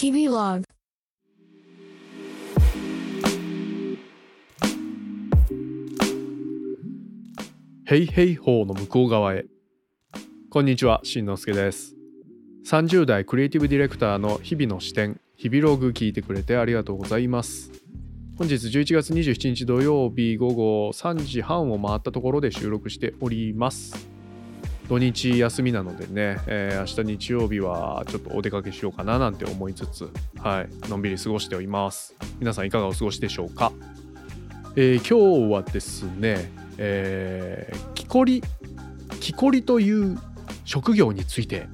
日々ログ。ヘイヘイホーの向こう側へ。こんにちは、しんのすけです。30代クリエイティブディレクターの日々の視点、日々ログ聞いてくれてありがとうございます。本日11月27日土曜日午後3時半を回ったところで収録しております。土日休みなのでね、明日日曜日はちょっとお出かけしようかななんて思いつつ、のんびり過ごしております。皆さんいかがお過ごしでしょうか。今日はですね、木こりという職業について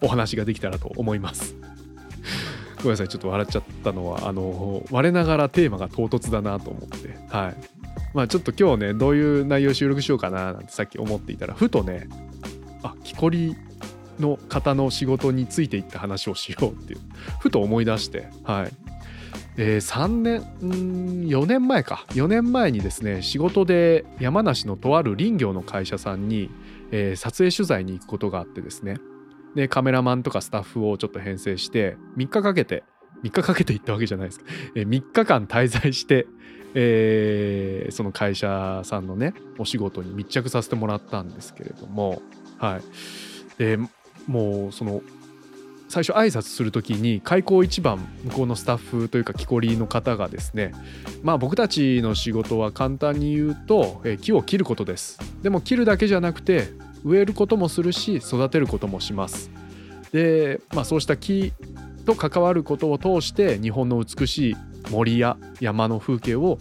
お話ができたらと思います。ごめんなさい、ちょっと笑っちゃったのは我ながらテーマが唐突だなと思って、ちょっと今日ね、どういう内容収録しようかななんてさっき思っていたら、ふとね、木こりの方の仕事についていった話をしようっていうふと思い出して、4年前にですね、仕事で山梨のとある林業の会社さんに、撮影取材に行くことがあってですね、でカメラマンとかスタッフをちょっと編成して3日かけて行ったわけじゃないですか、3日間滞在して、その会社さんのねお仕事に密着させてもらったんですけれども、でもうその最初挨拶するときに開口一番向こうのスタッフというか木こりの方がですね、僕たちの仕事は簡単に言うと、木を切ることです。でも切るだけじゃなくて植えることもするし育てることもします。で、そうした木と関わることを通して日本の美しい森や山の風景を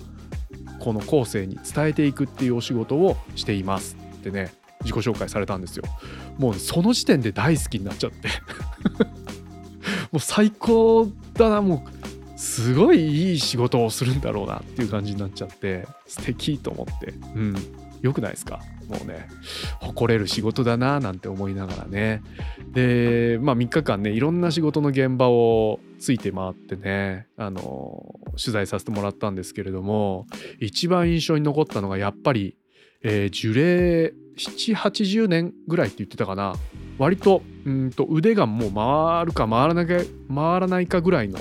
この後世に伝えていくっていうお仕事をしていますってね、自己紹介されたんですよ。もうその時点で大好きになっちゃってもう最高だな、もうすごいいい仕事をするんだろうなっていう感じになっちゃって、素敵と思って、よくないですか。もうね、誇れる仕事だななんて思いながらね。で、3日間ね、いろんな仕事の現場をついて回ってね、取材させてもらったんですけれども、一番印象に残ったのがやっぱり、樹齢7、80年ぐらいって言ってたかな。割と、腕がもう回るか回らないかぐらいの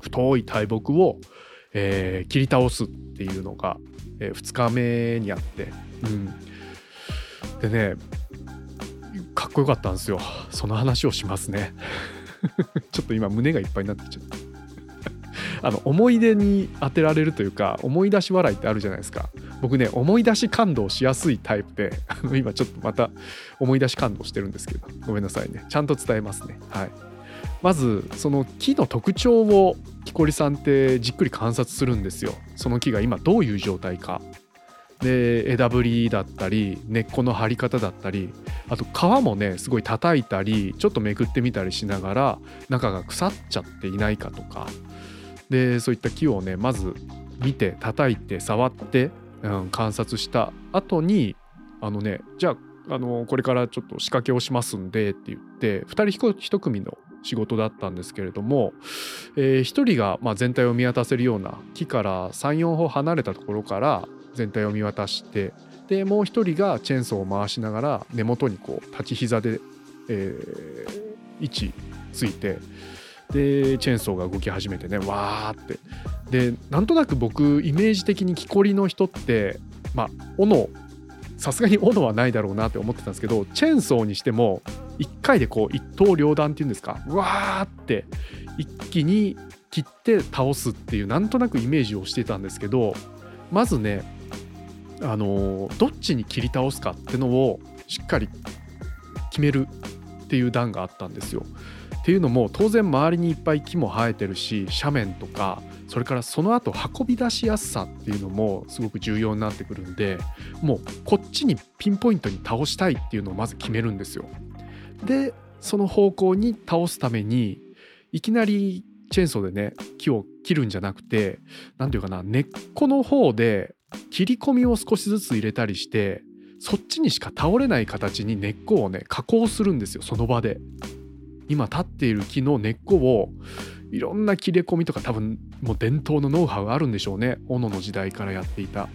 太い大木を、切り倒すっていうのが、2日目にあって、でね、かっこよかったんですよ。その話をしますねちょっと今胸がいっぱいになってきちゃった思い出に当てられるというか、思い出し笑いってあるじゃないですか。僕ね、思い出し感動しやすいタイプで、今ちょっとまた思い出し感動してるんですけど、ごめんなさいね、ちゃんと伝えますね。まずその木の特徴を木こりさんってじっくり観察するんですよ。その木が今どういう状態かで、枝ぶりだったり根っこの張り方だったり、あと皮もねすごい叩いたりちょっとめくってみたりしながら、中が腐っちゃっていないかとかで、そういった木をねまず見て叩いて触って、観察した後にじゃあこれからちょっと仕掛けをしますんでって言って2人1組の仕事だったんですけれども、1人が全体を見渡せるような木から 3,4 歩離れたところから全体を見渡して、でもう1人がチェーンソーを回しながら根元にこう立ち膝で、位置ついて、でチェーンソーが動き始めてね、わーって。でなんとなく僕イメージ的に木こりの人って斧、さすがに斧はないだろうなって思ってたんですけど、チェーンソーにしても1回でこう一刀両断っていうんですか、わーって一気に切って倒すっていうなんとなくイメージをしてたんですけど、まずねどっちに切り倒すかってのをしっかり決めるっていう段があったんですよ。っていうのも当然周りにいっぱい木も生えてるし、斜面とかそれからその後運び出しやすさっていうのもすごく重要になってくるんで、もうこっちにピンポイントに倒したいっていうのをまず決めるんですよ。でその方向に倒すためにいきなりチェーンソーでね木を切るんじゃなくて、なんていうかな、根っこの方で切り込みを少しずつ入れたりして、そっちにしか倒れない形に根っこをね加工するんですよ。その場で今立っている木の根っこをいろんな切れ込みとか、多分もう伝統のノウハウがあるんでしょうね、斧の時代からやっていた。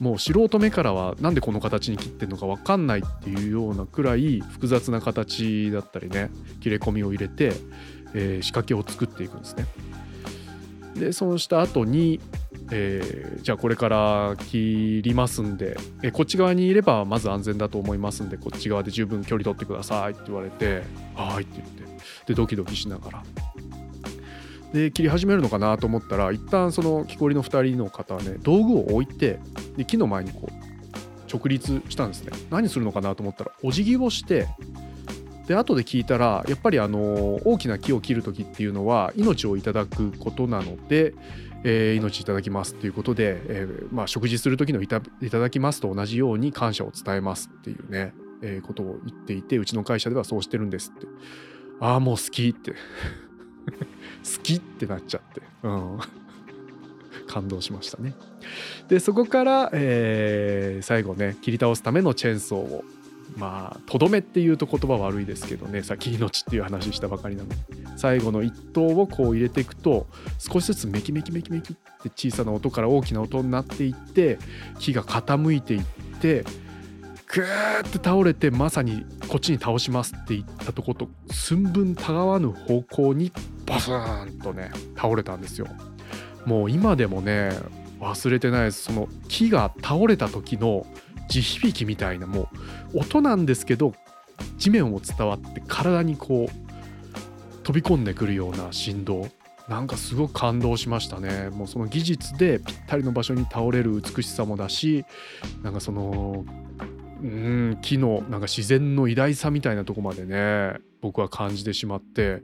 もう素人目からはなんでこの形に切ってんのか分かんないっていうようなくらい複雑な形だったりね、切れ込みを入れて、仕掛けを作っていくんですね。でそうした後に、じゃあこれから切りますんで、こっち側にいればまず安全だと思いますんでこっち側で十分距離取ってくださいって言われて、はいって言って、でドキドキしながらで切り始めるのかなと思ったら、一旦その木こりの2人の方はね道具を置いて、で木の前にこう直立したんですね。何するのかなと思ったらお辞儀をして、で後で聞いたらやっぱり大きな木を切る時っていうのは命をいただくことなので、命いただきますということで、食事する時のいただきますと同じように感謝を伝えますっていうね、ことを言っていて、うちの会社ではそうしてるんですって。ああもう好きって好きってなっちゃって、感動しましたね。でそこから、最後ね切り倒すためのチェーンソーを、とどめっていうと言葉悪いですけどね、さっき命っていう話したばかりなので、最後の一刀をこう入れていくと少しずつメキメキメキメキって小さな音から大きな音になっていって、木が傾いていってグーって倒れて、まさにこっちに倒しますって言ったとこと寸分たがわぬ方向にバスーンとね倒れたんですよ。もう今でもね忘れてないです。その木が倒れた時の地響きみたいな、もう音なんですけど地面を伝わって体にこう飛び込んでくるような振動、なんかすごく感動しましたね。もうその技術でぴったりの場所に倒れる美しさもだし、なんかその木のなんか自然の偉大さみたいなとこまでね僕は感じてしまって、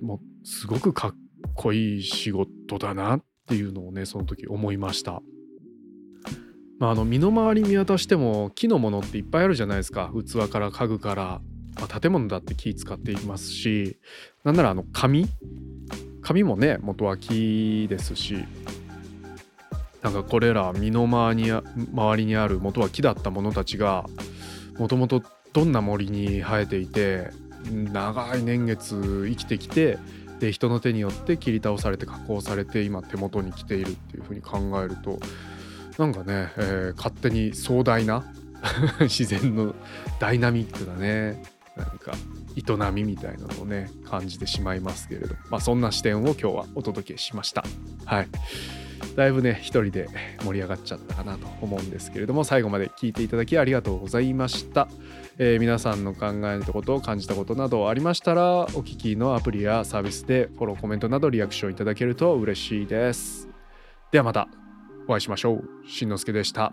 もうすごくかっこいい仕事だなっていうのをねその時思いました。身の回り見渡しても木のものっていっぱいあるじゃないですか。器から家具から、建物だって木使っていきますし、なんなら紙もね元は木ですし、なんかこれら身の周りにある元は木だったものたちがもともとどんな森に生えていて長い年月生きてきて、で人の手によって切り倒されて加工されて今手元に来ているっていうふうに考えると、なんかね、勝手に壮大な自然のダイナミックなねなんか営みみたいなのをね感じてしまいますけれど、そんな視点を今日はお届けしました。はい、だいぶね一人で盛り上がっちゃったかなと思うんですけれども、最後まで聞いていただきありがとうございました。皆さんの考えたことを感じたことなどありましたら、お聞きのアプリやサービスでフォローコメントなどリアクションいただけると嬉しいです。ではまたお会いしましょう。しんのすけでした。